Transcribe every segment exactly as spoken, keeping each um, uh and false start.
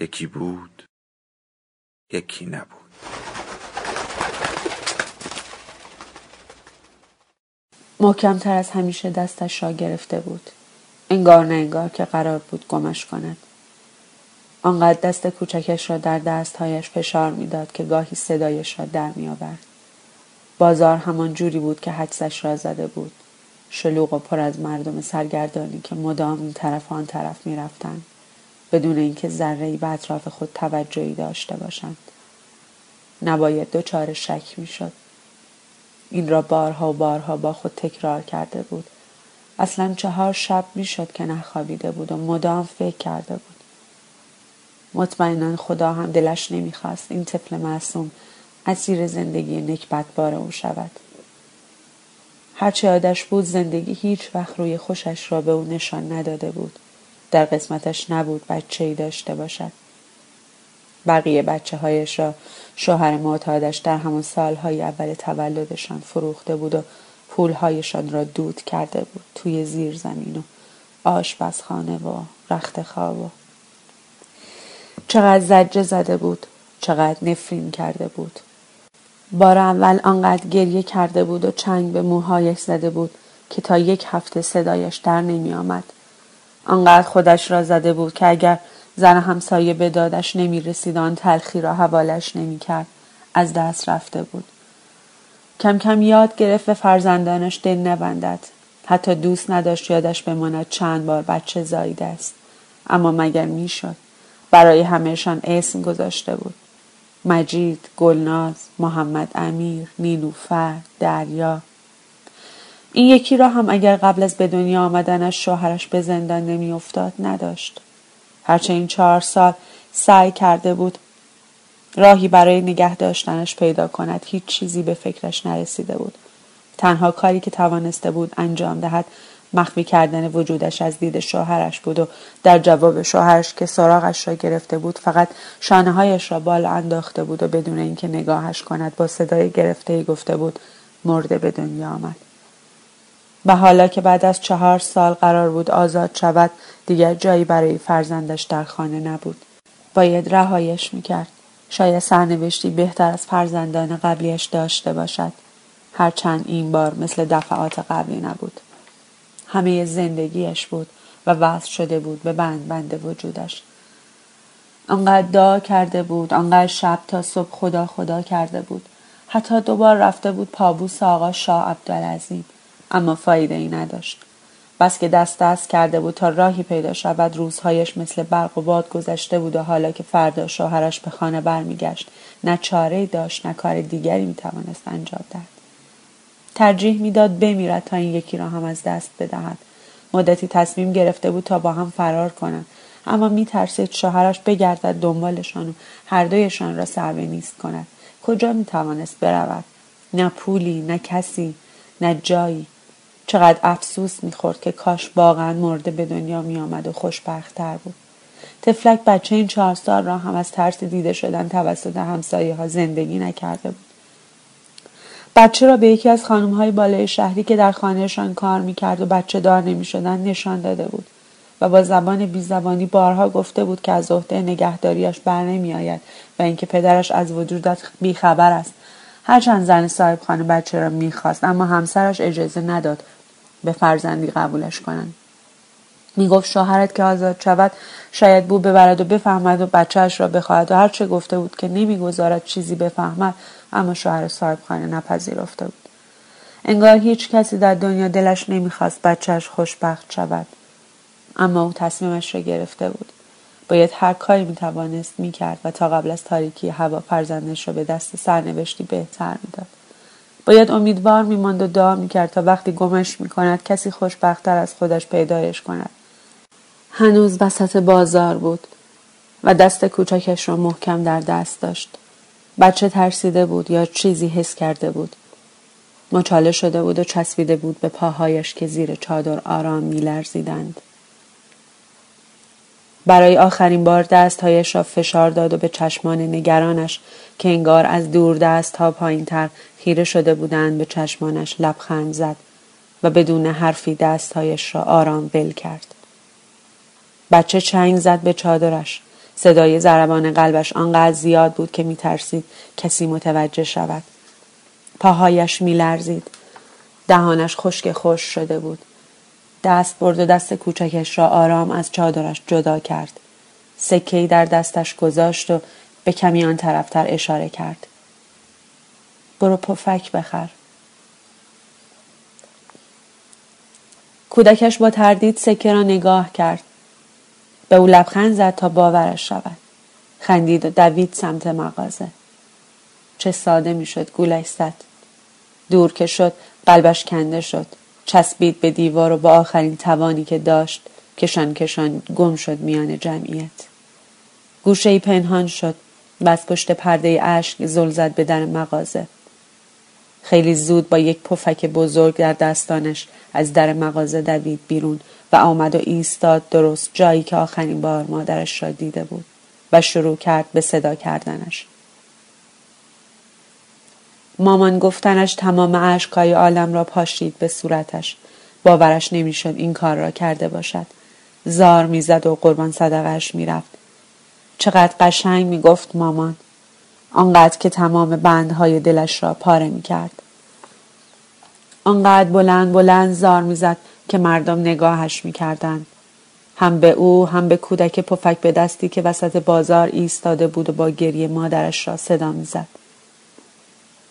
یکی بود، یکی نبود. محکم‌تر از همیشه دستش را گرفته بود، انگار نه انگار که قرار بود گمش کند. آنقدر دست کوچکش را در دستهایش فشار می‌داد که گاهی صدایش را در می‌آورد. بازار همان جوری بود که حدسش را زده بود، شلوغ و پر از مردم سرگردانی که مدام این طرف آن طرف می‌رفتند، بدون اینکه ذره‌ای به اطراف خود توجهی داشته باشند. نباید دوچار شک می شد. این را بارها و بارها با خود تکرار کرده بود. اصلا چهار شب می شد که نخوابیده بود و مدام فکر کرده بود. مطمئنا خدا هم دلش نمی خواست این طفل معصوم اسیر زندگی نکبتبار او شود. هرچه یادش بود زندگی هیچ وقت روی خوشش را به او نشان نداده بود. در قسمتش نبود بچه‌ای داشته باشد. بقیه بچه هایش را شوهر معتادش در همان سالهای اول تولدشان فروخته بود و پولهایشان را دود کرده بود توی زیر زمین و آشپزخانه و رختخواب و چقدر زجه زده بود، چقدر نفرین کرده بود. بار اول آنقدر گریه کرده بود و چنگ به موهایش زده بود که تا یک هفته صدایش در نمی آمد. آنقدر خودش را زده بود که اگر زن همسایه به دادش نمی رسید آن تلخی را حوالش نمی کرد، از دست رفته بود. کم کم یاد گرفت به فرزندانش دل نبندد. حتی دوست نداشت یادش بماند چند بار بچه زاییده است. اما مگر می شد؟ برای همهشان اسم گذاشته بود. مجید، گلناز، محمد امیر، نیلوفر، دریا. این یکی را هم اگر قبل از به دنیا آمدنش شوهرش به زندان نمی افتاد نداشت. هرچه این چهار سال سعی کرده بود راهی برای نگه داشتنش پیدا کند، هیچ چیزی به فکرش نرسیده بود. تنها کاری که توانسته بود انجام دهد مخفی کردن وجودش از دید شوهرش بود و در جواب شوهرش که سراغش را گرفته بود فقط شانه‌هایش را بالا انداخته بود و بدون اینکه نگاهش کند با صدای گرفته‌ای گفته بود مرده به دنیا آمد. و حالا که بعد از چهار سال قرار بود آزاد شود، دیگر جایی برای فرزندش در خانه نبود. باید رهایش میکرد. شاید سرنوشتی بهتر از فرزندان قبلیش داشته باشد. هرچند این بار مثل دفعات قبلی نبود. همه زندگیش بود و وصل شده بود به بند بند وجودش. انقدر دعا کرده بود، انقدر شب تا صبح خدا خدا کرده بود. حتی دوبار رفته بود پابوس آقا شاه عبدالعظیم. اما فایده ای نداشت. بس که دست دست کرده بود تا راهی پیدا شود، روزهایش مثل برق و باد گذشته بود و حالا که فردا شوهرش به خانه برمیگشت نه چاره‌ای داشت نه کار دیگری میتوانست انجام دهد. ترجیح میداد بمیرد تا این یکی را هم از دست بدهد. مدتی تصمیم گرفته بود تا با هم فرار کنند، اما میترسید شوهرش بگردد دنبالشان و هر دویشان را صعب نیست کند. کجا میتوانست برود؟ نه پولی، نه کسی، نه جایی. چقدر افسوس میخورد که کاش واقعا مرده به دنیا میامد و خوشبخت‌تر بود. تفلک بچه این چهار سال را هم از ترس دیده شدن توسط همسایه ها زندگی نکرده بود. بچه را به یکی از خانم‌های بالای شهری که در خانهشان کار میکرد و بچه دار نمیشدن نشان داده بود و با زبان بیزبانی بارها گفته بود که از عهده نگهداریش بر نمیآید و اینکه پدرش از وجودش بیخبر است. هرچند زن صاحب خانه بچه را میخواست، اما همسرش اجازه نداد به فرزندی قبولش کنند. میگفت شوهرت که آزاد شود شاید بو ببرد و بفهمد و بچهش را بخواهد و هرچه گفته بود که نمیگذارد چیزی بفهمد، اما شوهر صاحب خانه نپذیرفته بود. انگار هیچ کسی در دنیا دلش نمیخواست بچهش خوشبخت شود. اما او تصمیمش را گرفته بود. باید هر کاری میتوانست میکرد و تا قبل از تاریکی هوا فرزندش را به دست سرنوشتی بهتر میداد. باید امیدوار میماند و دعا میکرد تا وقتی گمش میکند کسی خوشبخت‌تر از خودش پیدایش کند. هنوز وسط بازار بود و دست کوچکش را محکم در دست داشت. بچه ترسیده بود یا چیزی حس کرده بود. مچاله شده بود و چسبیده بود به پاهایش که زیر چادر آرام می لرزیدند. برای آخرین بار دستهایش را فشار داد و به چشمان نگرانش که انگار از دور دست ها پایین تر خیره شده بودند به چشمانش لبخند زد و بدون حرفی دستهایش را آرام ول کرد. بچه چنگ زد به چادرش. صدای ضربان قلبش آنقدر زیاد بود که می ترسید کسی متوجه شود. پاهایش می لرزید. دهانش خشک خوش شده بود. دست برد و دست کوچکش را آرام از چادرش جدا کرد. سکه‌ای در دستش گذاشت و به کمی آن طرفتر اشاره کرد. برو پفک بخر. کودکش با تردید سکه را نگاه کرد. به او لبخند زد تا باورش شود. خندید و دوید سمت مغازه. چه ساده می شد گولش زد. دور که شد قلبش کنده شد. چسبید به دیوار و با آخرین توانی که داشت کشان کشان گم شد میان جمعیت. گوشه‌ای پنهان شد و از پشت پرده اشک زل زد به در مغازه. خیلی زود با یک پفک بزرگ در دستانش از در مغازه دوید بیرون و آمد و ایستاد درست جایی که آخرین بار مادرش را دیده بود و شروع کرد به صدا کردنش. مامان گفتنش تمام اشک‌های عالم را پاشید به صورتش. باورش نمی‌شد این کار را کرده باشد. زار می‌زد و قربان صدقه‌اش می‌رفت. چقدر قشنگ می‌گفت مامان. آنقدر که تمام بندهای دلش را پاره می‌کرد. آنقدر بلند بلند زار می‌زد که مردم نگاهش می‌کردند. هم به او هم به کودک پفک به دستی که وسط بازار ایستاده بود و با گریه مادرش را صدا می‌زد.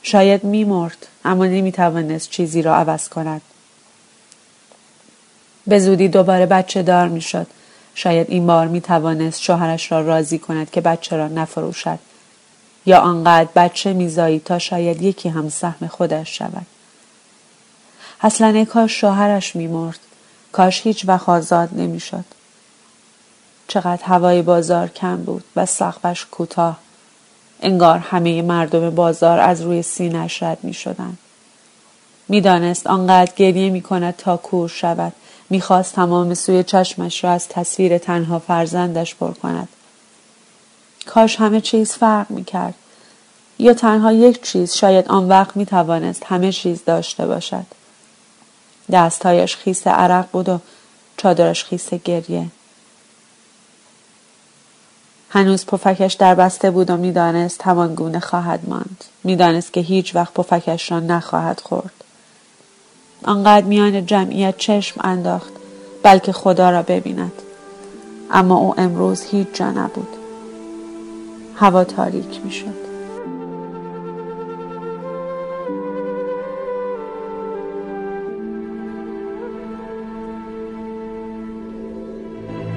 شاید می‌مرد، اما نمی‌توانست چیزی را عوض کند. به زودی دوباره بچه دار می‌شد. شاید این بار می‌توانست شوهرش را راضی کند که بچه را نفروشد یا آنقدر بچه می‌زایید تا شاید یکی هم سهم خودش شود. اصلاً کاش شوهرش می‌مرد. کاش هیچ وقت آزاد نمی‌شد. چقدر هوای بازار کم بود و سقفش کوتاه. انگار همه مردم بازار از روی سینه‌اش رد می شدند. می دانست آنقدر گریه می کند تا کور شود. می خواست تمام سوی چشمش را از تصویر تنها فرزندش پر کند. کاش همه چیز فرق می کرد. یا تنها یک چیز. شاید آن وقت می توانست همه چیز داشته باشد. دستهایش خیس عرق بود و چادرش خیس گریه. هنوز پفکش در بسته بود و میدانست همان گونه خواهد ماند. میدانست که هیچ وقت پفکش را نخواهد خورد. آنقدر میان جمعیت چشم انداخت بلکه خدا را ببیند. اما او امروز هیچ جا نبود. هوا تاریک میشد.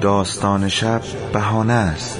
داستان شب بهانه است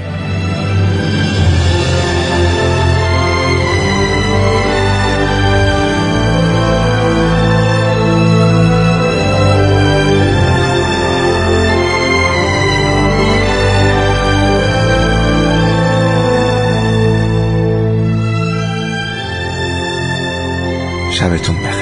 شبتون بخیر.